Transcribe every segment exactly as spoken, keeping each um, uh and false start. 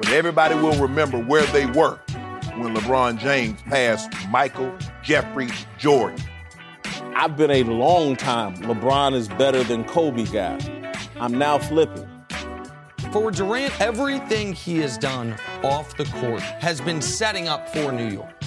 But everybody will remember where they were when LeBron James passed Michael Jeffrey Jordan. I've been a long time LeBron is better than Kobe guy. I'm now flipping. For Durant, everything he has done off the court has been setting up for New York.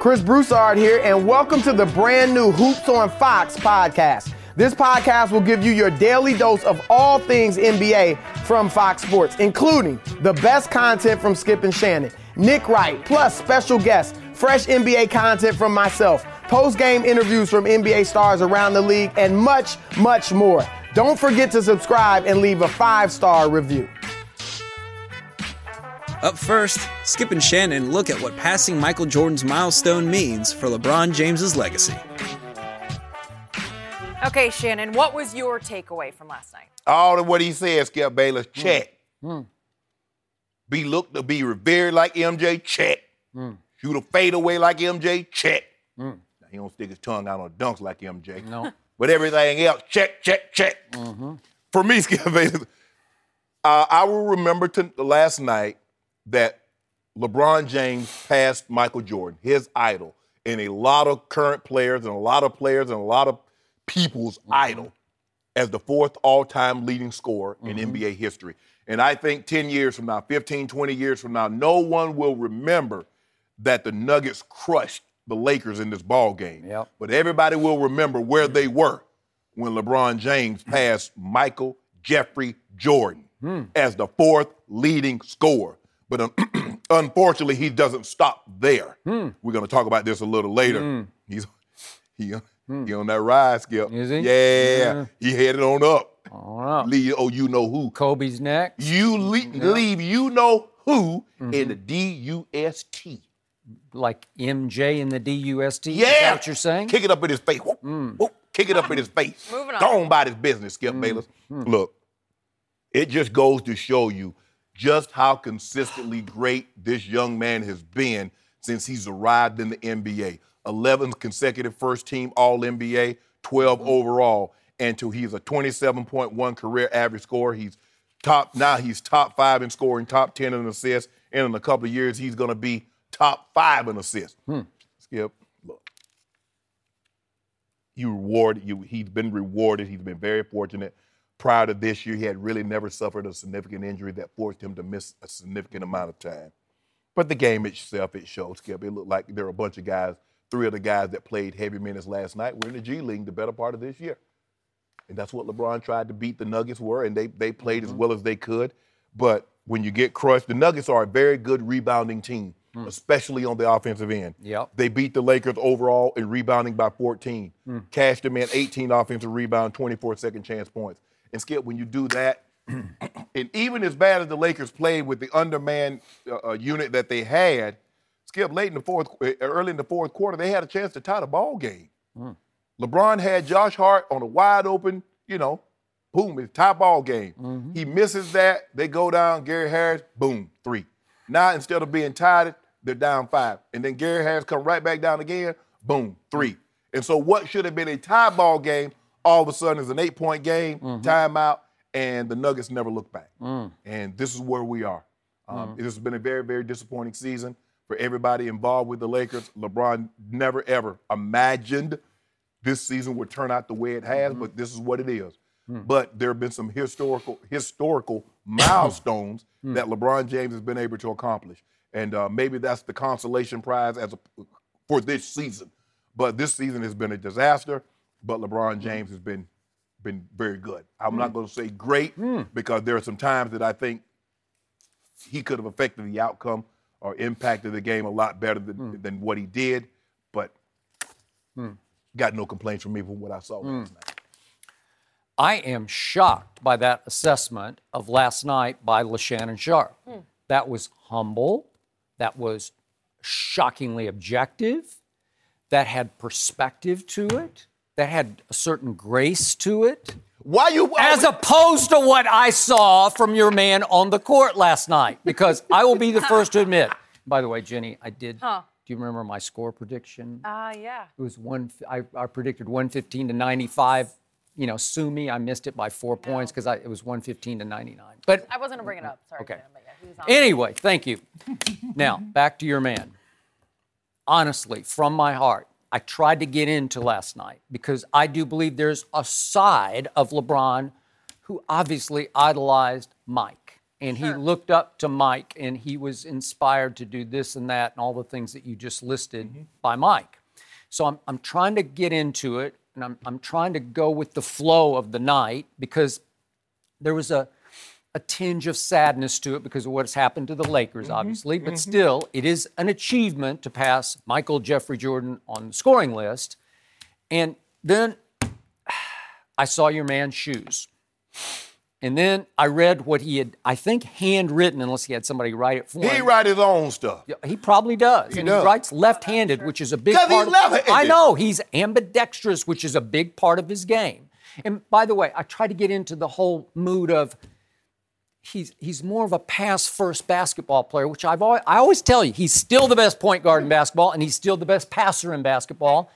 Chris Broussard here, and welcome to the brand new Hoops on Fox podcast. This podcast will give you your daily dose of all things N B A from Fox Sports, including the best content from Skip and Shannon, Nick Wright, plus special guests, fresh N B A content from myself, post-game interviews from N B A stars around the league, and much, much more. Don't forget to subscribe and leave a five-star review. Up first, Skip and Shannon look at what passing Michael Jordan's milestone means for LeBron James's legacy. Okay, Shannon, what was your takeaway from last night? All of what he said, Skip Bayless, check. Mm. Be looked to be revered like M J, check. Mm. Shoot a fadeaway like M J, check. Mm. Now, he don't stick his tongue out on dunks like M J. No. But everything else, check, check, check. Mm-hmm. For me, Skip Bayless, uh, I will remember to last night that LeBron James passed Michael Jordan, his idol, and a lot of current players and a lot of players and a lot of people's mm-hmm. idol as the fourth all-time leading scorer mm-hmm. in N B A history. And I think ten years from now, fifteen, twenty years from now, no one will remember that the Nuggets crushed the Lakers in this ball game. Yep. But everybody will remember where they were when LeBron James passed Michael Jeffrey Jordan mm. as the fourth leading scorer. But um, unfortunately, he doesn't stop there. Mm. We're going to talk about this a little later. Mm. He's he, mm. he on that ride, Skip. Is he? Yeah. yeah. He headed on up. All right. Leave, oh, you know who. Kobe's next. You le- yeah. leave you know who mm-hmm. in the D U S T. Like M J in the D U S T? Yeah. Is that what you're saying? Kick it up in his face. Whoop, mm. whoop. Kick it up in his face. Moving on. Go on about his business, Skip mm. Bayless. Mm. Look, it just goes to show you just how consistently great this young man has been since he's arrived in the N B A. eleven consecutive first-team All-N B A, twelve mm. overall, until he's a twenty-seven point one career average scorer. He's top now. He's top five in scoring, top ten in assists, and in a couple of years he's going to be top five in assists. Hmm. Skip, look, you reward you. He's been rewarded. He's been very fortunate. Prior to this year, he had really never suffered a significant injury that forced him to miss a significant amount of time. But the game itself, it shows, Skip. It looked like there were a bunch of guys, three of the guys that played heavy minutes last night were in the G League the better part of this year. And that's what LeBron tried to beat the Nuggets were, and they, they played mm-hmm. as well as they could. But when you get crushed, the Nuggets are a very good rebounding team, mm. especially on the offensive end. Yep. They beat the Lakers overall in rebounding by fourteen. Mm. Cashed them in eighteen offensive rebounds, twenty-four second chance points. And, Skip, when you do that, and even as bad as the Lakers played with the undermanned uh, unit that they had, Skip, late in the fourth, early in the fourth quarter, they had a chance to tie the ball game. Mm. LeBron had Josh Hart on a wide open, you know, boom, it's tie ball game. Mm-hmm. He misses that. They go down, Gary Harris, boom, three. Now, instead of being tied, they're down five. And then Gary Harris come right back down again, boom, three. And so what should have been a tie ball game, all of a sudden, it's an eight-point game, mm-hmm. timeout, and the Nuggets never look back. Mm. And this is where we are. Um, mm. It has been a very, very disappointing season for everybody involved with the Lakers. LeBron never, ever imagined this season would turn out the way it has, mm-hmm. but this is what it is. Mm. But there have been some historical historical milestones mm. that LeBron James has been able to accomplish. And uh, maybe that's the consolation prize as a, for this season. But this season has been a disaster. But LeBron James has been been very good. I'm mm. not going to say great mm. because there are some times that I think he could have affected the outcome or impacted the game a lot better than, mm. than what he did. But mm. got no complaints from me from what I saw mm. last night. I am shocked by that assessment of last night by Shannon Sharp. Mm. That was humble. That was shockingly objective. That had perspective to it. That had a certain grace to it. Why you? As opposed to what I saw from your man on the court last night, because I will be the first to admit. By the way, Jenny, I did. Huh. Do you remember my score prediction? Ah, uh, yeah. It was one. I, I predicted one fifteen to ninety-five. You know, sue me. I missed it by four yeah. points because it was one fifteen to ninety-nine. But I wasn't gonna bring it up. Sorry. Okay. Jen, but yeah, Anyway, thank you. Now, back to your man. Honestly, from my heart, I tried to get into last night because I do believe there's a side of LeBron who obviously idolized Mike. And sure. he looked up to Mike, and he was inspired to do this and that and all the things that you just listed mm-hmm. by Mike. So I'm I'm trying to get into it, and I'm I'm trying to go with the flow of the night because there was a a tinge of sadness to it because of what's happened to the Lakers, mm-hmm. obviously. But mm-hmm. still, it is an achievement to pass Michael Jeffrey Jordan on the scoring list. And then I saw your man's shoes. And then I read what he had, I think, handwritten, unless he had somebody write it for him. He write his own stuff. Yeah, he probably does. He and does. He writes left-handed, which is a big part of... Because he's I know. He's ambidextrous, which is a big part of his game. And by the way, I try to get into the whole mood of he's he's more of a pass-first basketball player, which I've always, I always tell you, he's still the best point guard in basketball, and he's still the best passer in basketball.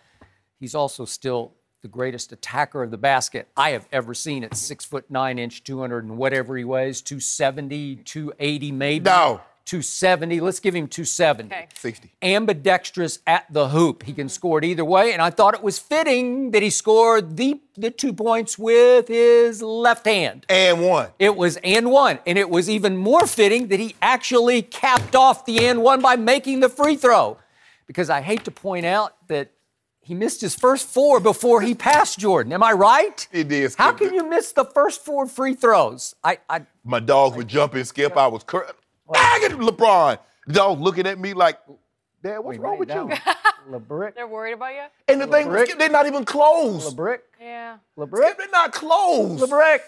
He's also still... the greatest attacker of the basket I have ever seen at six foot nine inch, two hundred and whatever he weighs, two seventy, two eighty maybe. No. two seventy. Let's give him two seventy. Okay. sixty. Ambidextrous at the hoop. He can mm-hmm. score it either way, and I thought it was fitting that he scored the the two points with his left hand. And one. It was and one, and it was even more fitting that he actually capped off the and one by making the free throw, because I hate to point out that he missed his first four before he passed Jordan. Am I right? He did. Skip. How can you miss the first four free throws? I, I my dogs were jumping, Skip. I was cur- bagging LeBron. The dogs looking at me like, Dad, what's Wait, wrong with down. You? LeBrick. They're worried about you. And the LeBrick. Thing, Skip, they're not even close. LeBrick. Yeah. LeBrick. Skip, they're not close. LeBrick.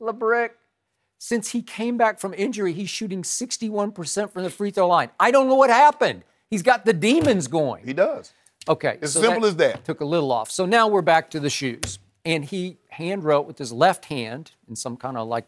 LeBrick. Since he came back from injury, he's shooting sixty-one percent from the free throw line. I don't know what happened. He's got the demons going. He does. Okay. As so simple that as that. Took a little off. So now we're back to the shoes. And he hand wrote with his left hand in some kind of like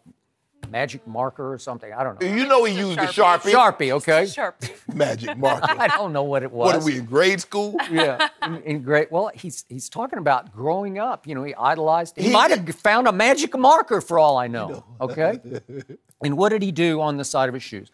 magic marker or something. I don't know. You know he used the Sharpie. The Sharpie, okay. Sharpie. Magic marker. I don't know what it was. What are we, in grade school? Yeah. In, in grade, well, he's he's talking about growing up. You know, he idolized. He, he might have found a magic marker for all I know. You know. Okay. And what did he do on the side of his shoes?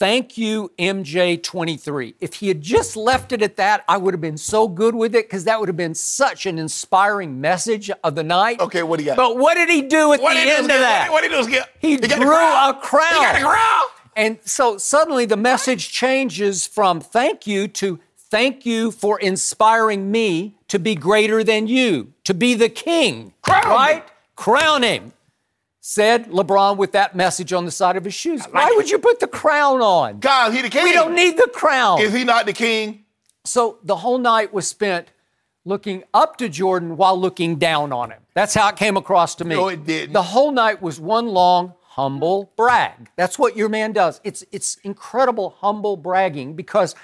Thank you, M J twenty-three. If he had just left it at that, I would have been so good with it because that would have been such an inspiring message of the night. Okay, what do you got? But what did he do at what the end of get, that? What did he do? Get, he, he drew crown. a crown. He got a crown. And so suddenly the message changes from thank you to thank you for inspiring me to be greater than you, to be the king. Crown right? Him. Crown him. Said LeBron with that message on the side of his shoes. Like Why it. would you put the crown on? God, he the king. We don't need the crown. Is he not the king? So the whole night was spent looking up to Jordan while looking down on him. That's how it came across to me. No, it didn't. The whole night was one long humble brag. That's what your man does. It's it's incredible humble bragging because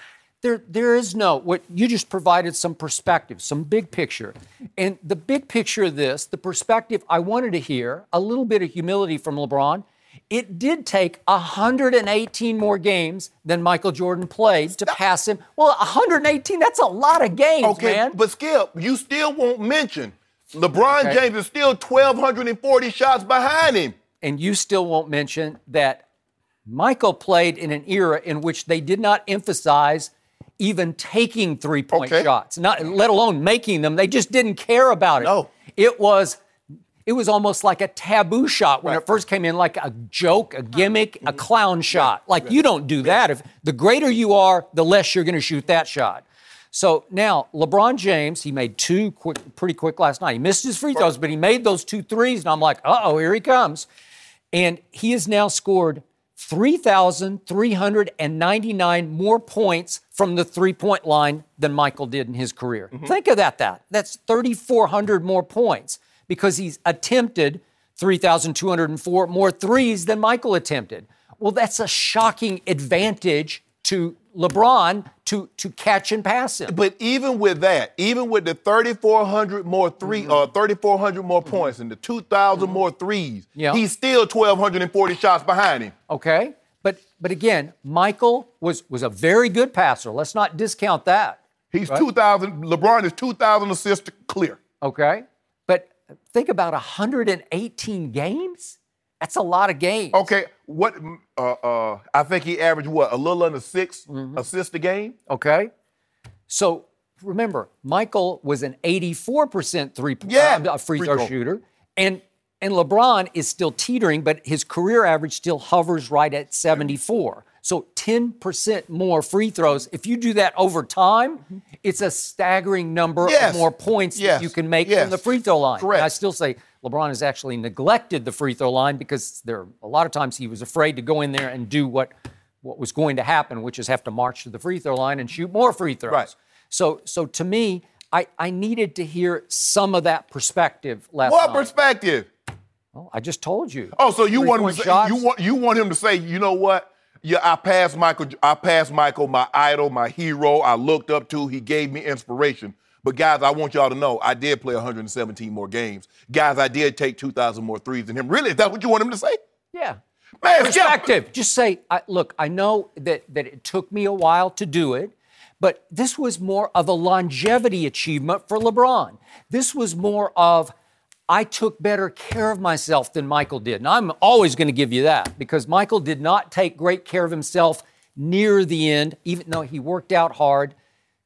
there there is no, what you just provided some perspective, some big picture. And the big picture of this, the perspective I wanted to hear, a little bit of humility from LeBron, it did take one hundred eighteen more games than Michael Jordan played to pass him. Well, one hundred eighteen, that's a lot of games, okay, man. But Skip, you still won't mention LeBron okay. James is still one thousand two hundred forty shots behind him. And you still won't mention that Michael played in an era in which they did not emphasize even taking three-point okay. shots, not let alone making them. They just didn't care about it. No. It was it was almost like a taboo shot when right. it first came in, like a joke, a gimmick, mm-hmm. a clown shot. Yeah. Like, yeah. you don't do that. If the greater you are, the less you're going to shoot that shot. So now, LeBron James, he made two quick, pretty quick last night. He missed his free throws, but he made those two threes, and I'm like, uh-oh, here he comes. And he has now scored three thousand three hundred ninety-nine more points from the three-point line than Michael did in his career. Mm-hmm. Think of that, that. That's three thousand four hundred more points because he's attempted three thousand two hundred four more threes than Michael attempted. Well, that's a shocking advantage to LeBron to, to catch and pass him. But even with that, even with the three thousand four hundred more three, mm-hmm. uh, three thousand four hundred more mm-hmm. points and the two thousand mm-hmm. more threes, yeah. he's still one thousand two hundred forty shots behind him. Okay, but but again, Michael was was a very good passer. Let's not discount that. He's right? two thousand. LeBron is two thousand assists clear. Okay, but think about one hundred eighteen games. That's a lot of games. Okay, what? Uh, uh, I think he averaged, what, a little under six mm-hmm. assists a game? Okay. So, remember, Michael was an eighty-four percent three, yeah, uh, free, free throw, throw shooter, and and LeBron is still teetering, but his career average still hovers right at seventy-four. So ten percent more free throws. If you do that over time, it's a staggering number yes. of more points yes. that you can make yes. from the free throw line. Correct. And I still say LeBron has actually neglected the free throw line because there a lot of times he was afraid to go in there and do what, what was going to happen, which is have to march to the free throw line and shoot more free throws. Right. So, so to me, I, I needed to hear some of that perspective last night. What perspective? Well, I just told you. Oh, so you want him to say, you want you want him to say, you know what? Yeah, I passed Michael. I passed Michael, my idol, my hero. I looked up to. He gave me inspiration. But guys, I want y'all to know, I did play one hundred seventeen more games. Guys, I did take two thousand more threes than him. Really, is that what you want him to say? Yeah. Man, perspective. Yeah. Just say, I, look, I know that that it took me a while to do it. But this was more of a longevity achievement for LeBron. This was more of, I took better care of myself than Michael did. And I'm always going to give you that because Michael did not take great care of himself near the end, even though he worked out hard.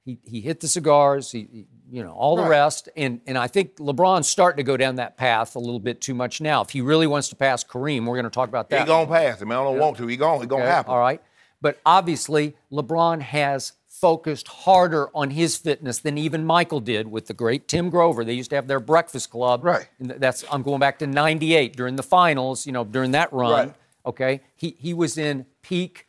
He he hit the cigars, he, he, you know, all right. the rest. And, and I think LeBron's starting to go down that path a little bit too much now. If he really wants to pass Kareem, we're going to talk about that. He going to pass him. I don't yeah. want to. He going to okay. happen. All right. But obviously, LeBron has focused harder on his fitness than even Michael did with the great Tim Grover. They used to have their breakfast club. Right. And that's I'm going back to ninety-eight during the finals, you know, during that run. Right. Okay. He he was in peak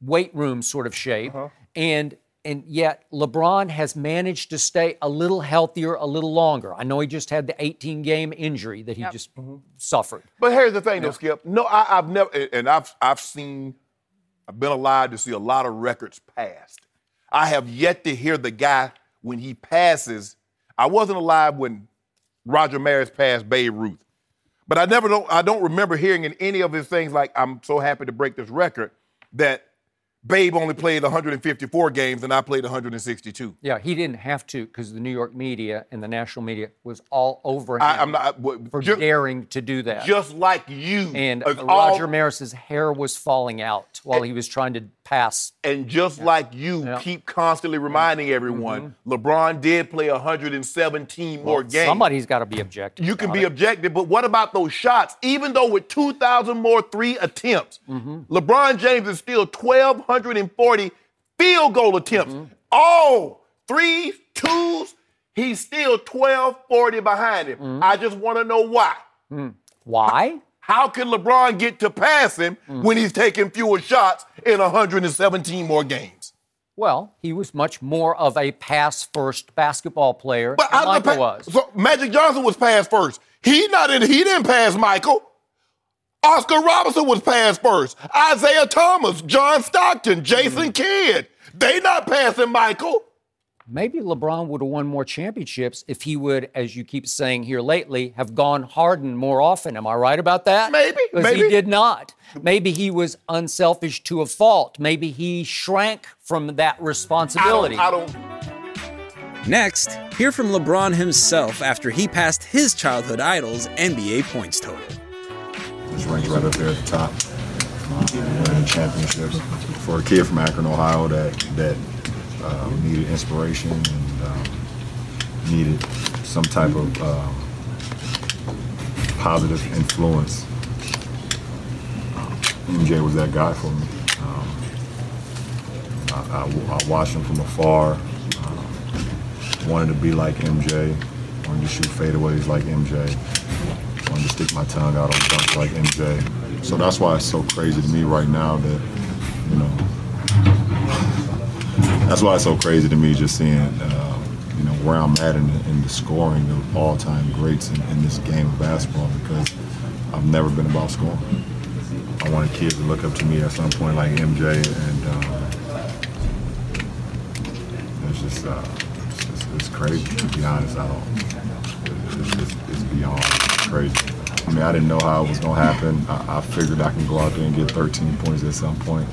weight room sort of shape. Uh-huh. And and yet LeBron has managed to stay a little healthier, a little longer. I know he just had the eighteen-game injury that he yep. just mm-hmm. suffered. But here's the thing, though, know? Skip. No, I, I've never and I've I've seen I've been alive to see a lot of records passed. I have yet to hear the guy when he passes. I wasn't alive when Roger Maris passed Babe Ruth, but I never don't. I don't remember hearing in any of his things like "I'm so happy to break this record" that Babe only played one hundred fifty-four games and I played one hundred sixty-two. Yeah, he didn't have to because the New York media and the national media was all over him I, I'm not, what, for just, daring to do that. Just like you. And uh, Roger all, Maris's hair was falling out while and, he was trying to pass. And just yeah. like you yeah. keep constantly reminding everyone, mm-hmm. LeBron did play one hundred seventeen well, more games. Somebody's got to be objective. You can be it. objective, but what about those shots? Even though with two thousand more three attempts, mm-hmm. LeBron James is still twelve hundred. one hundred forty field goal attempts. Mm-hmm. All threes, twos, he's still twelve forty behind him. Mm-hmm. I just want to know why. Mm. Why? How, how can LeBron get to pass him mm-hmm. when he's taking fewer shots in one hundred seventeen more games? Well, he was much more of a pass-first basketball player but than I, Michael pa- was. So Magic Johnson was pass-first. He not in, he didn't pass Michael. Oscar Robertson was passed first. Isaiah Thomas, John Stockton, Jason mm-hmm. Kidd. They not passing Michael. Maybe LeBron would have won more championships if he would, as you keep saying here lately, have gone Harden more often. Am I right about that? Maybe. Because he did not. Maybe he was unselfish to a fault. Maybe he shrank from that responsibility. I don't... I don't... Next, hear from LeBron himself after he passed his childhood idol's N B A points total. Just ranked right up there at the top, winning championships. For a kid from Akron, Ohio, that that uh, needed inspiration and um, needed some type of uh, positive influence, M J was that guy for me. Um, I, I, I watched him from afar. Um, wanted to be like M J. Wanted to shoot fadeaways like M J. I wanted to stick my tongue out on dunks like M J. So that's why it's so crazy to me right now that, you know, that's why it's so crazy to me just seeing, uh, you know, where I'm at in the, in the scoring of all-time greats in, in this game of basketball because I've never been about scoring. I wanted kids to look up to me at some point like M J and um, it's just, uh, it's, just it's crazy to be honest. I don't, it's, it's, it's beyond. Crazy. I mean, I didn't know how it was going to happen. I, I figured I can go out there and get thirteen points at some point,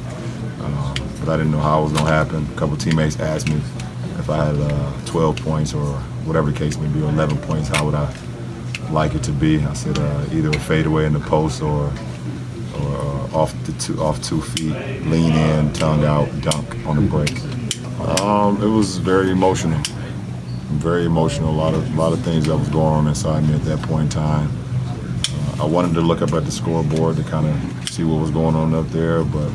um, but I didn't know how it was going to happen. A couple teammates asked me if I had uh, twelve points or whatever the case may be, or eleven points, how would I like it to be. I said uh, either a fadeaway in the post or or uh, off the two off two feet, lean in, tongue out, dunk on the break. Um, it was very emotional. Very emotional. A lot of a lot of things that was going on inside me at that point in time. Uh, I wanted to look up at the scoreboard to kind of see what was going on up there, but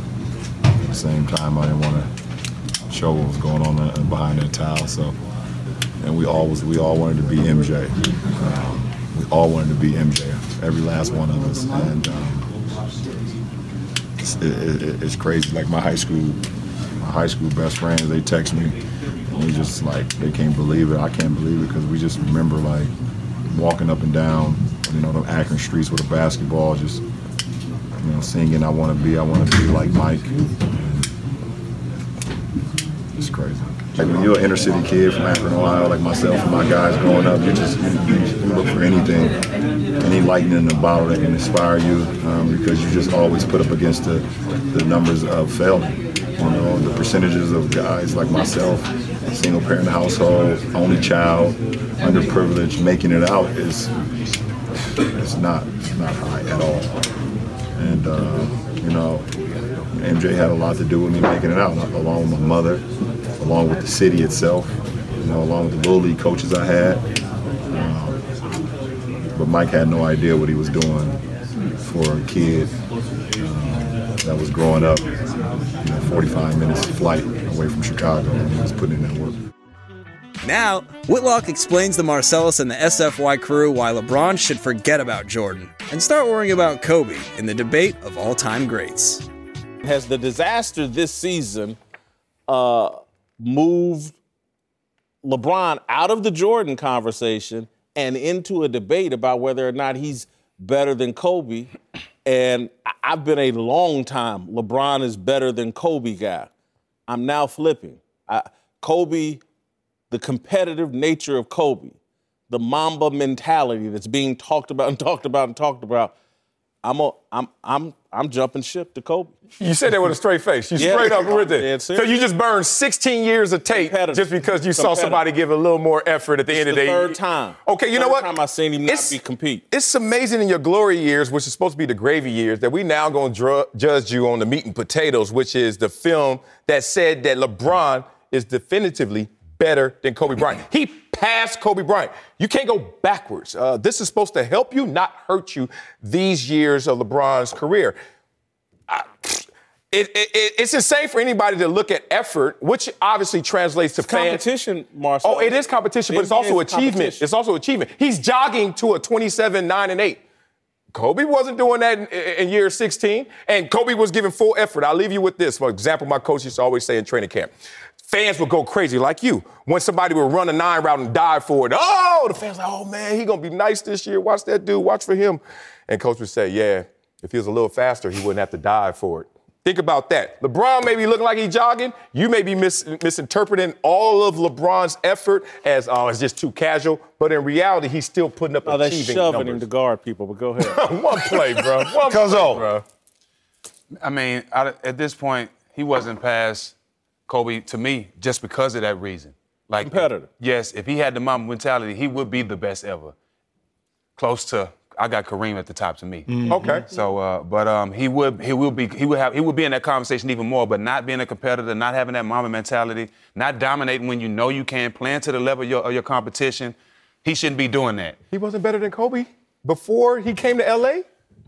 at the same time, I didn't want to show what was going on behind that towel. So, and we all was we all wanted to be M J. Um, we all wanted to be M J. Every last one of us. And um, it's, it, it, it's crazy. Like my high school, my high school best friends, they text me. We just like, they can't believe it. I can't believe it because we just remember like walking up and down, you know, the Akron streets with a basketball, just, you know, singing, I want to be, I want to be like Mike. It's crazy. Like when you're an inner city kid from Akron, Ohio, like myself and my guys growing up, you just, you, you look for anything, any lightning in the bottle that can inspire you um, because you just always put up against the, the numbers of failure. You know, the percentages of guys like myself, single parent household, only child, underprivileged, making it out is it's not not high at all. And uh, you know, M J had a lot to do with me making it out, along with my mother, along with the city itself, you know, along with the little league coaches I had. Um, but Mike had no idea what he was doing for a kid um, that was growing up. You know, forty-five minutes flight away from Chicago, and he was putting in that work. Now, Whitlock explains to Marcellus and the S F Y crew why LeBron should forget about Jordan and start worrying about Kobe in the debate of all-time greats. Has the disaster this season uh, moved LeBron out of the Jordan conversation and into a debate about whether or not he's better than Kobe? And I've been a long time LeBron is better than Kobe guy. I'm now flipping. I, Kobe, the competitive nature of Kobe, the Mamba mentality that's being talked about and talked about and talked about. I'm a, I'm I'm I'm jumping ship to Kobe. You said that with a straight face. You yeah, straight up with it. So you just burned sixteen years of tape just because you saw somebody give a little more effort at the it's end of the day. Third time. Okay, you third know what? Time I seen him not it's, be compete. It's amazing in your glory years, which is supposed to be the gravy years, that we now going to dr- judge you on the meat and potatoes, which is the film that said that LeBron is definitively better than Kobe Bryant. He past Kobe Bryant. You can't go backwards. Uh, this is supposed to help you, not hurt you, these years of LeBron's career. I, it, it, it's insane for anybody to look at effort, which obviously translates to it's fans. Competition, Marcel. Oh, it is competition, it but it's also achievement. It's also achievement. He's jogging to a twenty-seven, nine, and eight. Kobe wasn't doing that in, in year sixteen, and Kobe was giving full effort. I'll leave you with this. For example, my coach used to always say in training camp, fans would go crazy like you. When somebody would run a nine route and dive for it, oh, the fans like, oh, man, he going to be nice this year. Watch that dude. Watch for him. And coach would say, yeah, if he was a little faster, he wouldn't have to dive for it. Think about that. LeBron may be looking like he's jogging. You may be mis- misinterpreting all of LeBron's effort as, oh, it's just too casual. But in reality, he's still putting up oh, achieving numbers. Oh, they're shoving him to guard people, but go ahead. One play, bro. One play, bro. I mean, I, at this point, he wasn't past Kobe, to me, just because of that reason. Like, competitor. Yes, if he had the Mamba mentality, he would be the best ever. Close to, I got Kareem at the top to me. Mm-hmm. Okay. So, uh, but um, he would, he will be, he would have, he would be in that conversation even more. But not being a competitor, not having that Mamba mentality, not dominating when you know you can, playing to the level of your, of your competition, he shouldn't be doing that. He wasn't better than Kobe before he came to L A.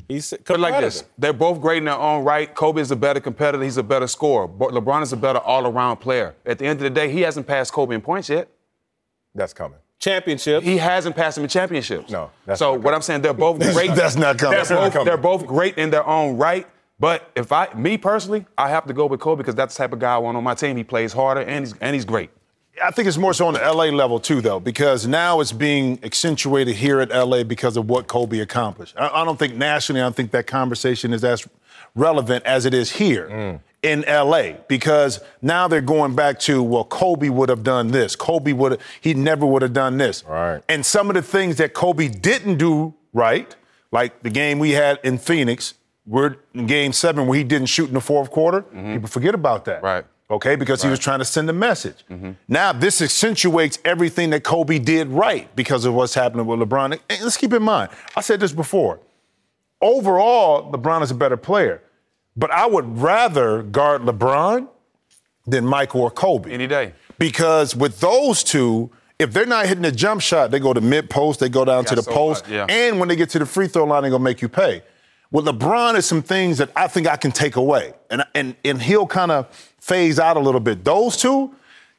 He's but like this, they're both great in their own right. Kobe is a better competitor. He's a better scorer. LeBron is a better all-around player. At the end of the day, he hasn't passed Kobe in points yet. That's coming. Championships. He hasn't passed him in championships. No. That's so what I'm saying, they're both great. That's not coming. They're, that's both, not coming. They're both great in their own right. But if I, me personally, I have to go with Kobe because that's the type of guy I want on my team. He plays harder and he's and he's great. I think it's more so on the L A level, too, though, because now it's being accentuated here at L A because of what Kobe accomplished. I, I don't think nationally, I don't think that conversation is as relevant as it is here mm. in L A because now they're going back to, well, Kobe would have done this. Kobe would have, he never would have done this. Right. And some of the things that Kobe didn't do right, like the game we had in Phoenix, we're in game seven where he didn't shoot in the fourth quarter, mm-hmm. people forget about that. Right. okay, because right. he was trying to send a message. Mm-hmm. Now, this accentuates everything that Kobe did right because of what's happening with LeBron. And let's keep in mind, I said this before, overall, LeBron is a better player, but I would rather guard LeBron than Michael or Kobe. Any day. Because with those two, if they're not hitting a jump shot, they go to mid-post, they go down yeah, to the so post, yeah. and when they get to the free throw line, they're going to make you pay. With LeBron, there's some things that I think I can take away, and and and he'll kind of phase out a little bit. Those two,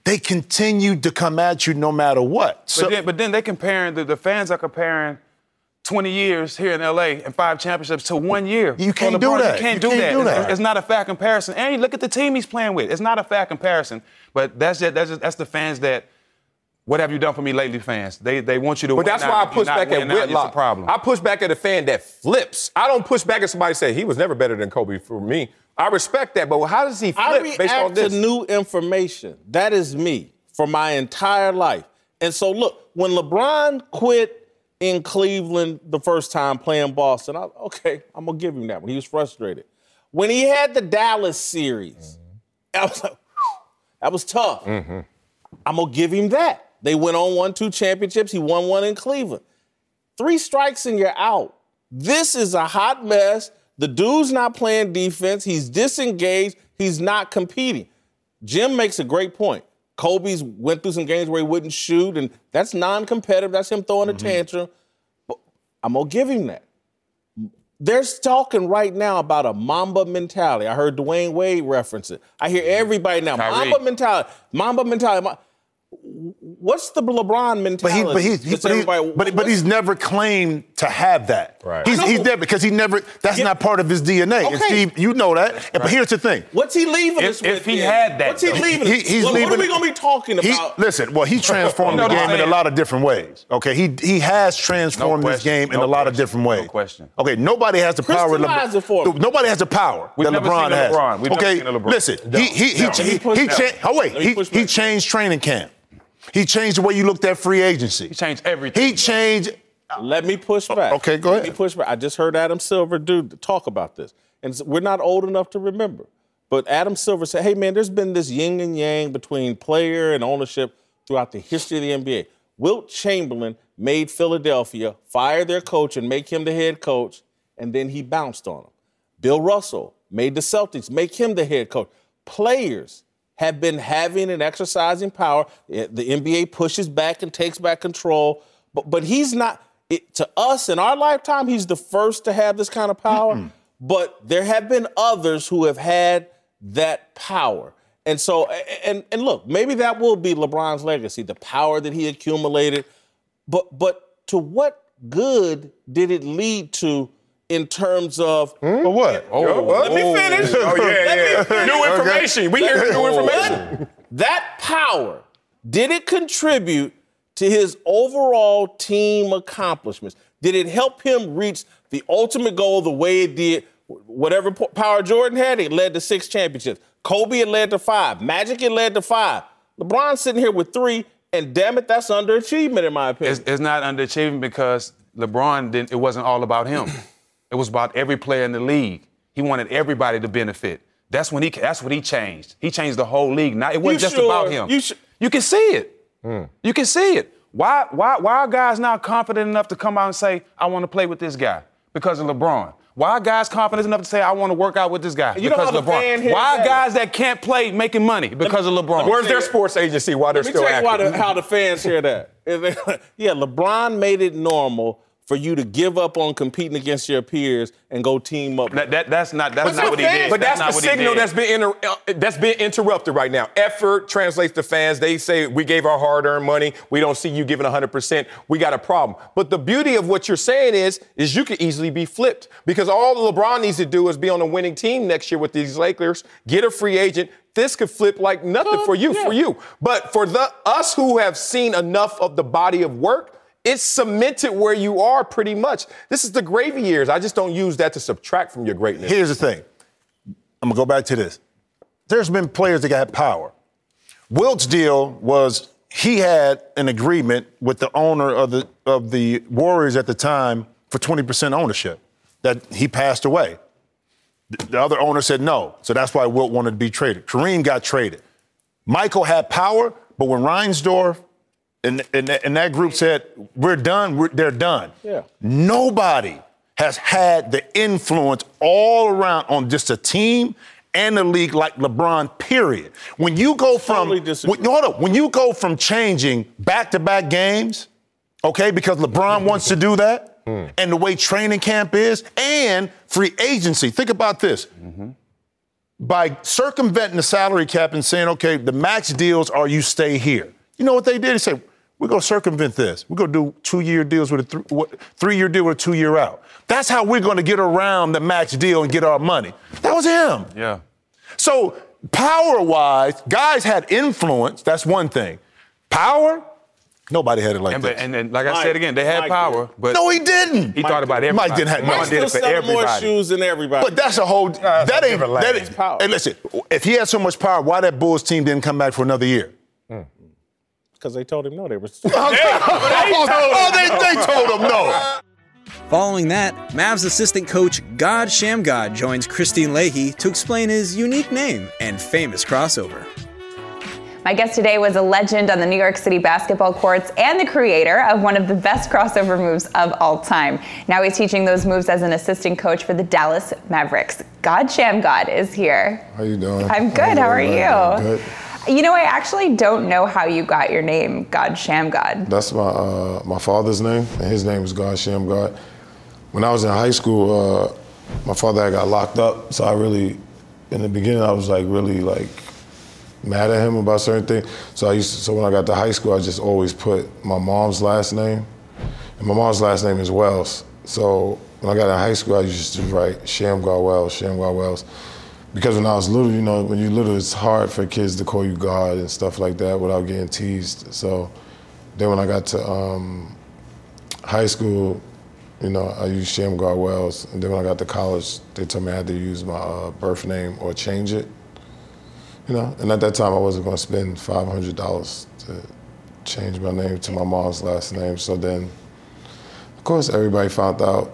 they continued to come at you no matter what. But, so, then, but then they comparing, the, the fans are comparing twenty years here in L A and five championships to one year. You can't LeBron, do that. You can't, you do, can't that. do that. It's, it's not a fair comparison. And look at the team he's playing with. It's not a fair comparison. But that's just, that's just, that's the fans that, what have you done for me lately, fans? They they want you to but win. But that's now. why I push back at Whitlock. Problem. I push back at a fan that flips. I don't push back at somebody say he was never better than Kobe for me. I respect that, but how does he flip I based on this? I react to new information. That is me for my entire life. And so, look, when LeBron quit in Cleveland the first time playing Boston, I, okay, I'm going to give him that one. He was frustrated. When he had the Dallas series, mm-hmm. I was like, that was tough. Mm-hmm. I'm going to give him that. They went on, won two championships. He won one in Cleveland. Three strikes and you're out. This is a hot mess. The dude's not playing defense. He's disengaged. He's not competing. Jim makes a great point. Kobe's went through some games where he wouldn't shoot, and that's non-competitive. That's him throwing mm-hmm. a tantrum. But I'm going to give him that. They're talking right now about a Mamba mentality. I heard Dwayne Wade reference it. I hear everybody now, Kyrie. Mamba mentality, Mamba mentality. Mamba. What's the LeBron mentality? But, he, but, he, he, but, he, but, but he's never claimed to have that. Right. He's, he's there because he never, that's yeah. not part of his D N A. Okay. And Steve, you know that. Right. But here's the thing. What's he leaving if, us with? If he him? had that. What's he leaving he, us he's well, leaving, What are we going to be talking about? He, listen, well, he transformed no, the game no, in a lot of different ways. Okay, he he has transformed no this game no in a lot question. of different ways. No question. Okay, nobody has the power. LeBron. Nobody has the power We've that LeBron has. LeBron. We've okay, never seen LeBron. Listen, he he he changed. Oh wait, he changed training camp. He changed the way you looked at free agency. He changed everything. He changed. Let me push back. Okay, go ahead. Let me push back. I just heard Adam Silver do talk about this. And we're not old enough to remember. But Adam Silver said, hey, man, there's been this yin and yang between player and ownership throughout the history of the N B A. Wilt Chamberlain made Philadelphia fire their coach and make him the head coach, and then he bounced on him. Bill Russell made the Celtics make him the head coach. Players have been having and exercising power. The N B A pushes back and takes back control. But but he's not, it, to us in our lifetime, he's the first to have this kind of power. Mm-mm. But there have been others who have had that power. And so, and, and look, maybe that will be LeBron's legacy, the power that he accumulated. But, but to what good did it lead to in terms of... Hmm? But what? Oh, oh, what? Let me finish. Oh, yeah, yeah. Finish. New information. Okay. We hear new information. What? That power, did it contribute to his overall team accomplishments? Did it help him reach the ultimate goal the way it did? Whatever power Jordan had, it led to six championships. Kobe, it led to five. Magic, it led to five. LeBron's sitting here with three, and damn it, that's underachievement in my opinion. It's, it's not underachievement because LeBron didn't. It wasn't all about him. It was about every player in the league. He wanted everybody to benefit. That's when he. That's what he changed. He changed the whole league. Now it wasn't you just sure, about him. You, sh- you can see it. Mm. You can see it. Why? Why? Why are guys now confident enough to come out and say, "I want to play with this guy" because of LeBron? Why are guys confident enough to say, "I want to work out with this guy" you because of LeBron? Why are guys that can't play making money because me, of LeBron? Where's their sports agency? Why they're still active? Let me tell you why the, how the fans hear that. Yeah, LeBron made it normal for you to give up on competing against your peers and go team up. That, that, that's not, that's not what he did. But that's, that's the signal that's been inter- uh, that's been interrupted right now. Effort translates to fans. They say, we gave our hard-earned money. We don't see you giving one hundred percent. We got a problem. But the beauty of what you're saying is, is you could easily be flipped because all LeBron needs to do is be on a winning team next year with these Lakers, get a free agent. This could flip like nothing uh, for you, yeah. for you. But for the us who have seen enough of the body of work, it's cemented where you are pretty much. This is the gravy years. I just don't use that to subtract from your greatness. Here's the thing. I'm going to go back to this. There's been players that got power. Wilt's deal was he had an agreement with the owner of the of the Warriors at the time for twenty percent ownership that he passed away. The other owner said no. So that's why Wilt wanted to be traded. Kareem got traded. Michael had power, but when Reinsdorf and, and, and that group said, we're done, we're, they're done. Yeah. Nobody has had the influence all around on just a team and a league like LeBron, period. When you go from totally when, hold up, when you go from changing back-to-back games, okay, because LeBron wants to do that, and the way training camp is, and free agency. Think about this. Mm-hmm. By circumventing the salary cap and saying, okay, the max deals are you stay here. You know what they did? They said, we're going to circumvent this. We're going to do two-year deals with a th- what, three-year deal with a two-year out. That's how we're going to get around the max deal and get our money. That was him. Yeah. So power-wise, guys had influence. That's one thing. Power? Nobody had it like and, this. And, and like Mike, I said again, they had Mike power, but no, he didn't. He Mike thought about everybody. Mike didn't have. Mike did it for everybody. More shoes than everybody. But that's a whole. Uh, that ain't. That is power. Hey, listen. If he had so much power, why that Bulls team didn't come back for another year? Because mm. they told him no. They were. they, they told oh, they, they told him no. Following that, Mavs assistant coach God Shammgod joins Christine Leahy to explain his unique name and famous crossover. My guest today was a legend on the New York City basketball courts and the creator of one of the best crossover moves of all time. Now he's teaching those moves as an assistant coach for the Dallas Mavericks. God Shammgod is here. How you doing? I'm good. How, How are you? I'm good. You know, I actually don't know how you got your name, God Shammgod. That's my uh, my father's name, and his name is God Shammgod. When I was in high school, uh, my father had got locked up, so I really, in the beginning, I was like really like. mad at him about certain things. So I used to, so when I got to high school, I just always put my mom's last name. And my mom's last name is Wells. So when I got in high school, I used to write Shammgod Wells, Shammgod Wells. Because when I was little, you know, when you're little, it's hard for kids to call you God and stuff like that without getting teased. So then when I got to um, high school, you know, I used Shammgod Wells. And then when I got to college, they told me I had to use my uh, birth name or change it. You know, and at that time, I wasn't going to spend five hundred dollars to change my name to my mom's last name. So then, of course, everybody found out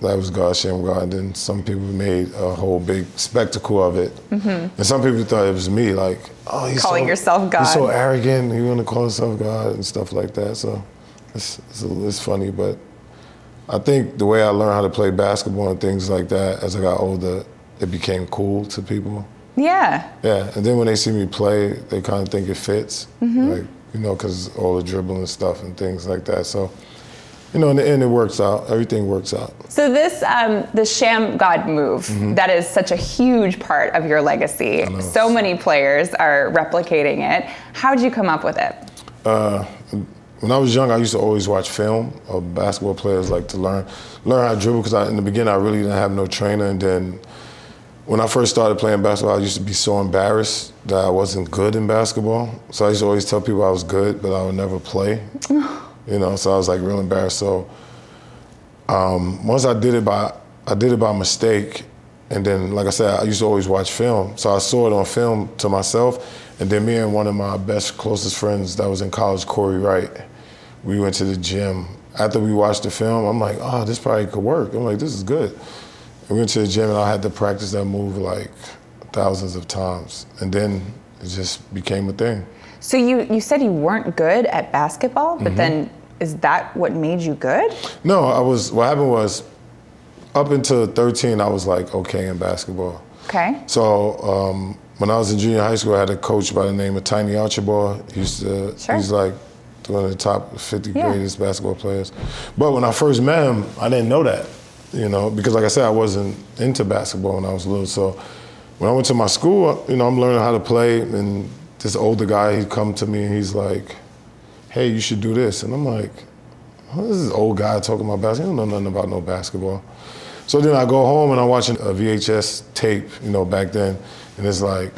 that it was God Shammgod. And then some people made a whole big spectacle of it. Mm-hmm. And some people thought it was me, like, oh, he's calling so, yourself God. He's so arrogant. You want to call yourself God and stuff like that. So it's, it's, it's funny. But I think the way I learned how to play basketball and things like that, as I got older, it became cool to people. Yeah. Yeah, and then when they see me play, they kind of think it fits, mm-hmm. like, you know, because all the dribbling stuff and things like that. So, you know, in the end, it works out. Everything works out. So this, um, the Shammgod move, mm-hmm. that is such a huge part of your legacy. So many players are replicating it. How'd you come up with it? Uh, when I was young, I used to always watch film of basketball players, like to learn, learn how to dribble, because in the beginning, I really didn't have no trainer, and then when I first started playing basketball, I used to be so embarrassed that I wasn't good in basketball. So I used to always tell people I was good, but I would never play. You know, so I was like real embarrassed. So um, once I did it by, I did it by mistake. And then, like I said, I used to always watch film. So I saw it on film to myself. And then me and one of my best, closest friends that was in college, Corey Wright, we went to the gym. After we watched the film, I'm like, oh, this probably could work. I'm like, this is good. We went to the gym and I had to practice that move like thousands of times. And then it just became a thing. So you, you said you weren't good at basketball, but mm-hmm. then is that what made you good? No, I was, what happened was up until thirteen, I was like okay in basketball. Okay. So um, when I was in junior high school, I had a coach by the name of Tiny Archibald. He used to, sure. He's like one of the top fifty yeah. greatest basketball players. But when I first met him, I didn't know that. You know, because like I said, I wasn't into basketball when I was little. So when I went to my school, you know, I'm learning how to play. And this older guy, he'd come to me and he's like, hey, you should do this. And I'm like, what is this old guy talking about basketball? He don't know nothing about no basketball. So then I go home and I'm watching a V H S tape, you know, back then. And it's like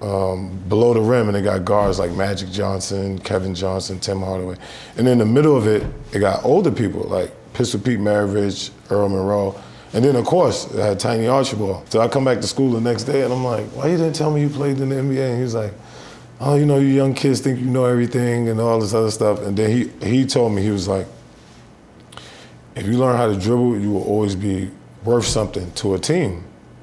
um, below the rim and they got guards like Magic Johnson, Kevin Johnson, Tim Hardaway. And in the middle of it, they got older people like Pistol Pete Maravich, Earl Monroe. And then, of course, I had Tiny Archibald. So I come back to school the next day, and I'm like, why you didn't tell me you played in the N B A? And he was like, oh, you know, you young kids think you know everything and all this other stuff. And then he, he told me, he was like, if you learn how to dribble, you will always be worth something to a team.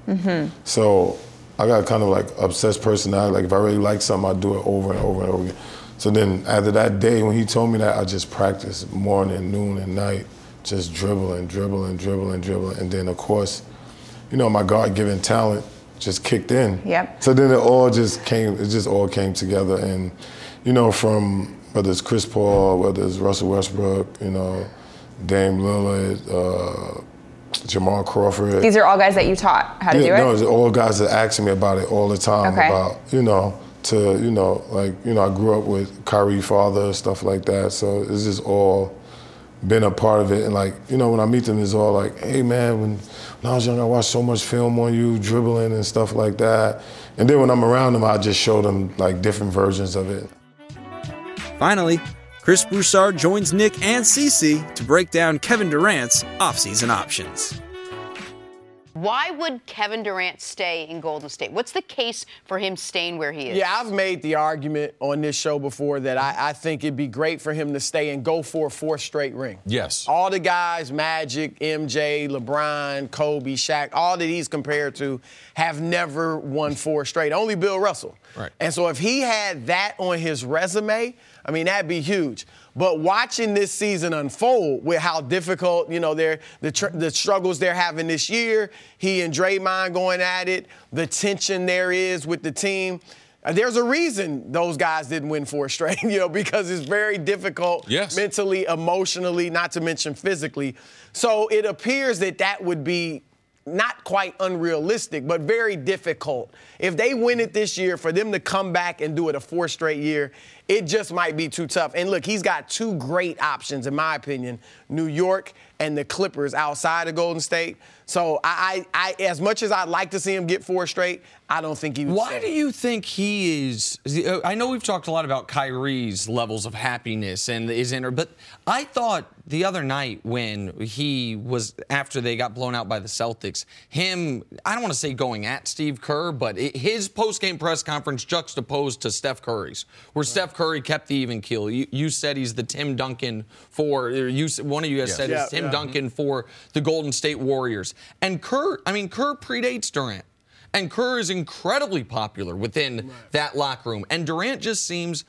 Mm-hmm. So I got kind of like obsessed personality. Like if I really like something, I do it over and over and over again. So then after that day, when he told me that, I just practiced morning, noon, and night, just dribbling, dribbling, dribbling, dribbling. And then of course, you know, my God-given talent just kicked in. Yep. So then it all just came, it just all came together. And, you know, from whether it's Chris Paul, whether it's Russell Westbrook, you know, Dame Lillard, uh, Jamal Crawford. These are all guys that you taught how to yeah, do it? No, it's all guys that asked me about it all the time. Okay. About, you know, to, you know, like, you know, I grew up with Kyrie father, stuff like that. So it's just all been a part of it. And like, you know, when I meet them, it's all like, hey man, when, when I was young, I watched so much film on you, dribbling and stuff like that. And then when I'm around them, I just show them like different versions of it. Finally, Chris Broussard joins Nick and Cece to break down Kevin Durant's offseason options. Why would Kevin Durant stay in Golden State? What's the case for him staying where he is? Yeah, I've made the argument on this show before that I, I think it'd be great for him to stay and go for a fourth straight ring. Yes. All the guys, Magic, M J, LeBron, Kobe, Shaq, all that he's compared to have never won four straight. Only Bill Russell. Right. And so if he had that on his resume, I mean, that'd be huge. But watching this season unfold with how difficult, you know, they're, the tr- the struggles they're having this year, he and Draymond going at it, the tension there is with the team, there's a reason those guys didn't win four straight, you know, because it's very difficult yes. mentally, emotionally, not to mention physically. So it appears that that would be not quite unrealistic, but very difficult. If they win it this year, for them to come back and do it a fourth straight year, it just might be too tough. And look, he's got two great options, in my opinion, New York and the Clippers outside of Golden State. So I, I, I as much as I'd like to see him get four straight, I don't think he would. Why do you think he is, I know we've talked a lot about Kyrie's levels of happiness and his inner, but I thought the other night when he was, after they got blown out by the Celtics, him, I don't want to say going at Steve Kerr, but it, his post-game press conference juxtaposed to Steph Curry's, where right. Steph Curry kept the even keel. You, you said he's the Tim Duncan for, you, one of you guys yes. said yeah, he's Tim yeah. Duncan for the Golden State Warriors. And Kerr, I mean, Kerr predates Durant. And Kerr is incredibly popular within right. that locker room. And Durant just seems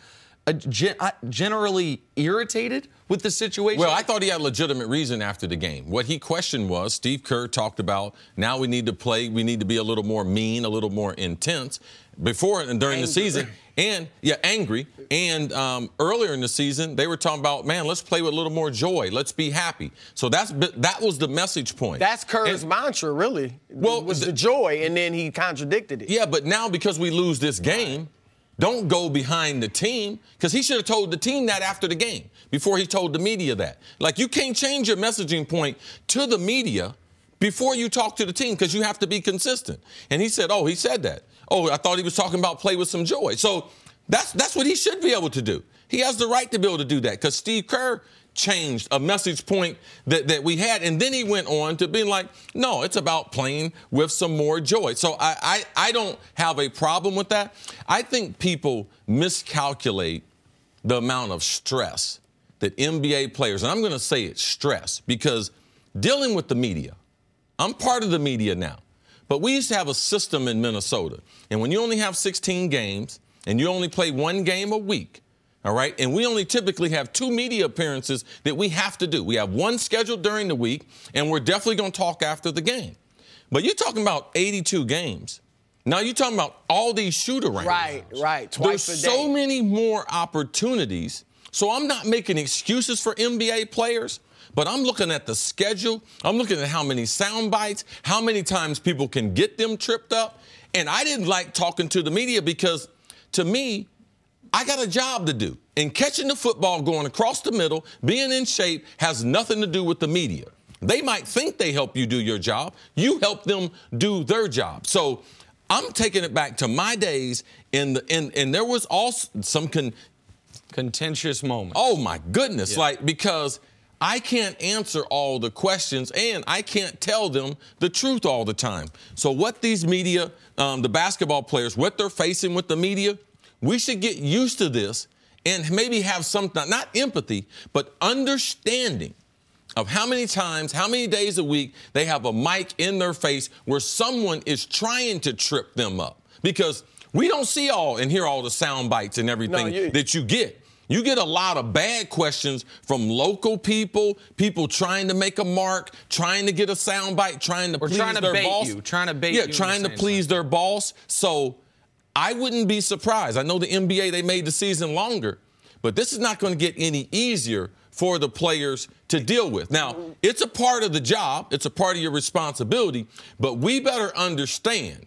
a gen- generally irritated with the situation. Well, I thought he had a legitimate reason after the game. What he questioned was, Steve Kerr talked about, now we need to play, we need to be a little more mean, a little more intense before and during angry. the season. And, yeah, angry. And um, earlier in the season, they were talking about, man, let's play with a little more joy. Let's be happy. So that's that was the message point. That's Kerr's and, mantra, really. Well, it was the, the joy, and then he contradicted it. Yeah, but now because we lose this game, don't go behind the team, because he should have told the team that after the game, before he told the media that. Like, you can't change your messaging point to the media before you talk to the team, because you have to be consistent. And he said, oh, he said that. Oh, I thought he was talking about play with some joy. So that's that's what he should be able to do. He has the right to be able to do that, because Steve Kerr changed a message point that, that we had, and then he went on to being like, no, it's about playing with some more joy. So I, I, I don't have a problem with that. I think people miscalculate the amount of stress that N B A players, and I'm going to say it's stress, because dealing with the media, I'm part of the media now. But we used to have a system in Minnesota. And when you only have sixteen games and you only play one game a week, all right, and we only typically have two media appearances that we have to do. We have one scheduled during the week, and we're definitely going to talk after the game. But you're talking about eighty-two games. Now you're talking about all these shoot-arounds. Right, right, twice a day. There's so many more opportunities. So I'm not making excuses for N B A players. But I'm looking at the schedule. I'm looking at how many sound bites, how many times people can get them tripped up. And I didn't like talking to the media because, to me, I got a job to do. And catching the football going across the middle, being in shape, has nothing to do with the media. They might think they help you do your job. You help them do their job. So I'm taking it back to my days, in the, in, and there was also some con- contentious moments. Oh, my goodness. Yeah. Like, because I can't answer all the questions, and I can't tell them the truth all the time. So what these media, um, the basketball players, what they're facing with the media, we should get used to this and maybe have some, not empathy, but understanding of how many times, how many days a week they have a mic in their face where someone is trying to trip them up. Because we don't see all and hear all the sound bites and everything no, you, that you get. You get a lot of bad questions from local people, people trying to make a mark, trying to get a sound bite, trying to please trying to their bait boss. You, trying to bait yeah, you. Yeah, trying to please time. their boss. So I wouldn't be surprised. I know the N B A, they made the season longer, but this is not going to get any easier for the players to deal with. Now, it's a part of the job. It's a part of your responsibility. But we better understand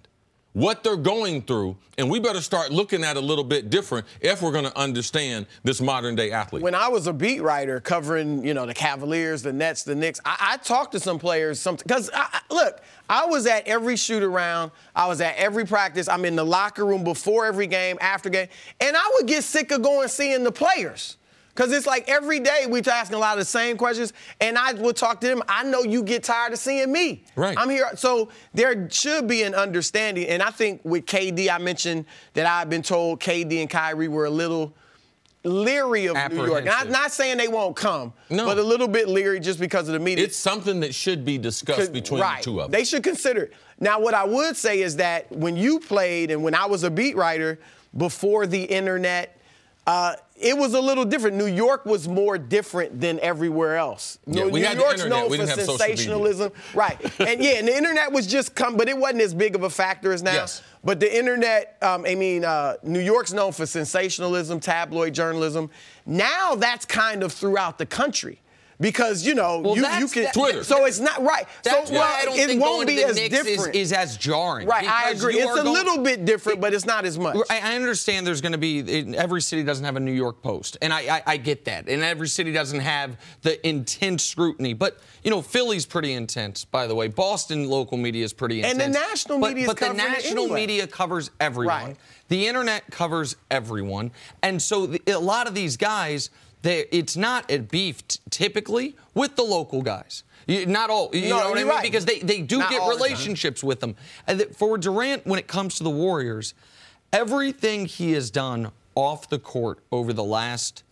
what they're going through, and we better start looking at it a little bit different if we're going to understand this modern-day athlete. When I was a beat writer covering, you know, the Cavaliers, the Nets, the Knicks, I, I talked to some players because, look, I was at every shoot-around. I was at every practice. I'm in the locker room before every game, after game. And I would get sick of going seeing the players. Because it's like every day we're asking a lot of the same questions, and I will talk to them. I know you get tired of seeing me. Right. I'm here. So there should be an understanding. And I think with K D, I mentioned that I've been told K D and Kyrie were a little leery of New York. And I'm not saying they won't come, no. but a little bit leery just because of the media. It's something that should be discussed between right. the two of them. They should consider it. Now, what I would say is that when you played and when I was a beat writer before the internet, uh, it was a little different. New York was more different than everywhere else. Yeah, New York's known for sensationalism. Right. And, yeah, and the internet was just come, but it wasn't as big of a factor as now. Yes. But the internet, um, I mean, uh, New York's known for sensationalism, tabloid journalism. Now that's kind of throughout the country. Because, you know, well, you, you can. That, Twitter. So it's not right. That's so why well, I don't it think won't be as Knicks different. Is, is as jarring. Right, I agree. It's a going, little bit different, but it's not as much. I understand there's going to be. Every city doesn't have a New York Post, and I, I, I get that. And every city doesn't have the intense scrutiny. But, you know, Philly's pretty intense, by the way. Boston local media is pretty intense. And the national media is covering it anyway. But the national media covers everyone. Right. The internet covers everyone. And so the, a lot of these guys. They, it's not at beef t- typically with the local guys. You, not all, you no, know what I mean? Right. Because they, they do not get relationships the with them. And th- for Durant, when it comes to the Warriors, everything he has done off the court over the last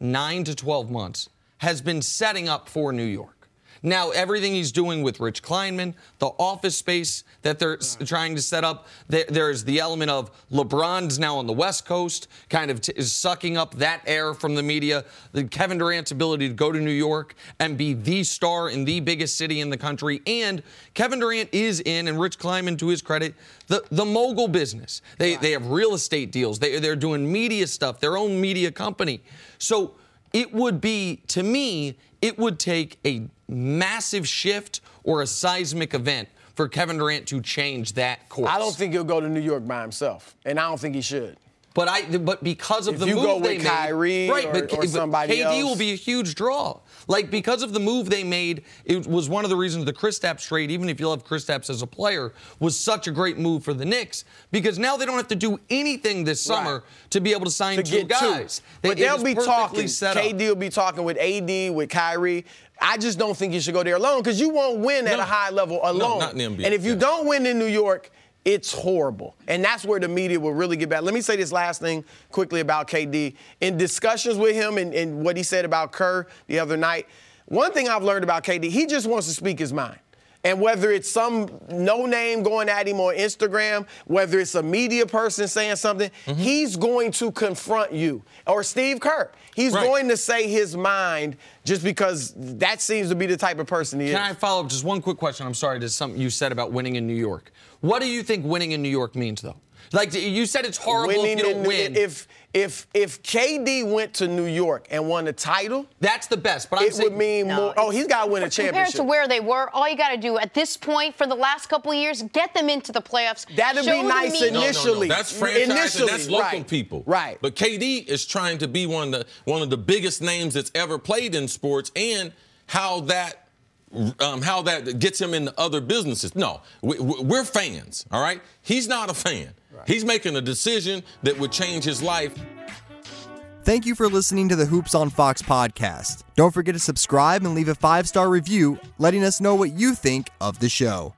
nine to twelve months has been setting up for New York. Now, everything he's doing with Rich Kleinman, the office space that they're s- trying to set up, th- there's the element of LeBron's now on the West Coast, kind of t- is sucking up that air from the media, the Kevin Durant's ability to go to New York and be the star in the biggest city in the country. And Kevin Durant is in, and Rich Kleinman, to his credit, the, the mogul business. They, yeah. they have real estate deals. They, they're doing media stuff, their own media company. So it would be, to me, it would take a massive shift or a seismic event for Kevin Durant to change that course. I don't think he'll go to New York by himself, and I don't think he should. But I, but because of if the move they made, you go with Kyrie right, or, but, or somebody K D else, K D will be a huge draw. Like because of the move they made, it was one of the reasons the Kristaps trade, even if you love Kristaps as a player, was such a great move for the Knicks because now they don't have to do anything this summer right. to be able to sign to two get guys. Two. But they, they'll be talking. K D will be talking with A D, with Kyrie. I just don't think you should go there alone because you won't win no. at a high level alone. No, not in the N B A. And if you yeah. don't win in New York, it's horrible. And that's where the media will really get bad. Let me say this last thing quickly about K D. In discussions with him and, and what he said about Kerr the other night, one thing I've learned about K D, he just wants to speak his mind. And whether it's some no-name going at him on Instagram, whether it's a media person saying something, mm-hmm. he's going to confront you. Or Steve Kerr. He's right. going to say his mind just because that seems to be the type of person he Can is. Can I follow up? Just one quick question. I'm sorry. There's something you said about winning in New York. What do you think winning in New York means, though? Like, you said it's horrible Winning if you don't in, win. If, if, if K D went to New York and won a title... That's the best, but I'm it saying... It would mean no, more... Oh, he's got to win a championship. Compared to where they were, all you got to do at this point for the last couple of years, get them into the playoffs. That would be nice me. initially. No, no, no. That's franchise initially. and that's local right. people. Right. But K D is trying to be one of, the, one of the biggest names that's ever played in sports, and how that... Um, how that gets him into other businesses. No, we, we're fans, all right? He's not a fan. Right. He's making a decision that would change his life. Thank you for listening to the Hoops on Fox podcast. Don't forget to subscribe and leave a five-star review letting us know what you think of the show.